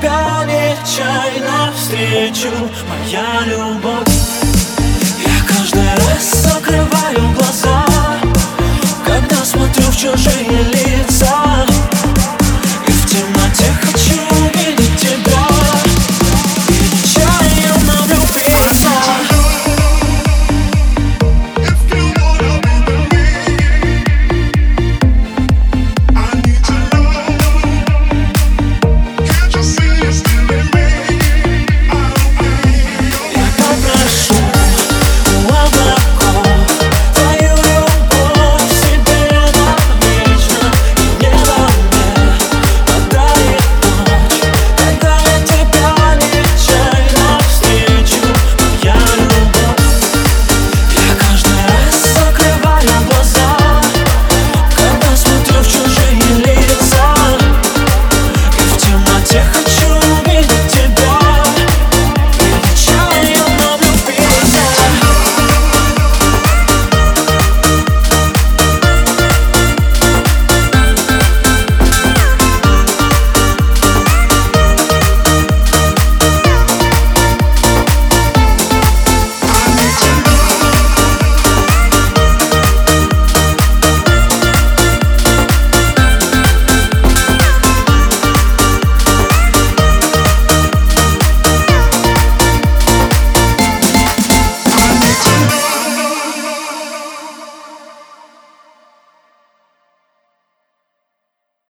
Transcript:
тебя нечаянно встречу, моя любовь. Я каждый раз закрываю глаза, когда смотрю в чужие лица.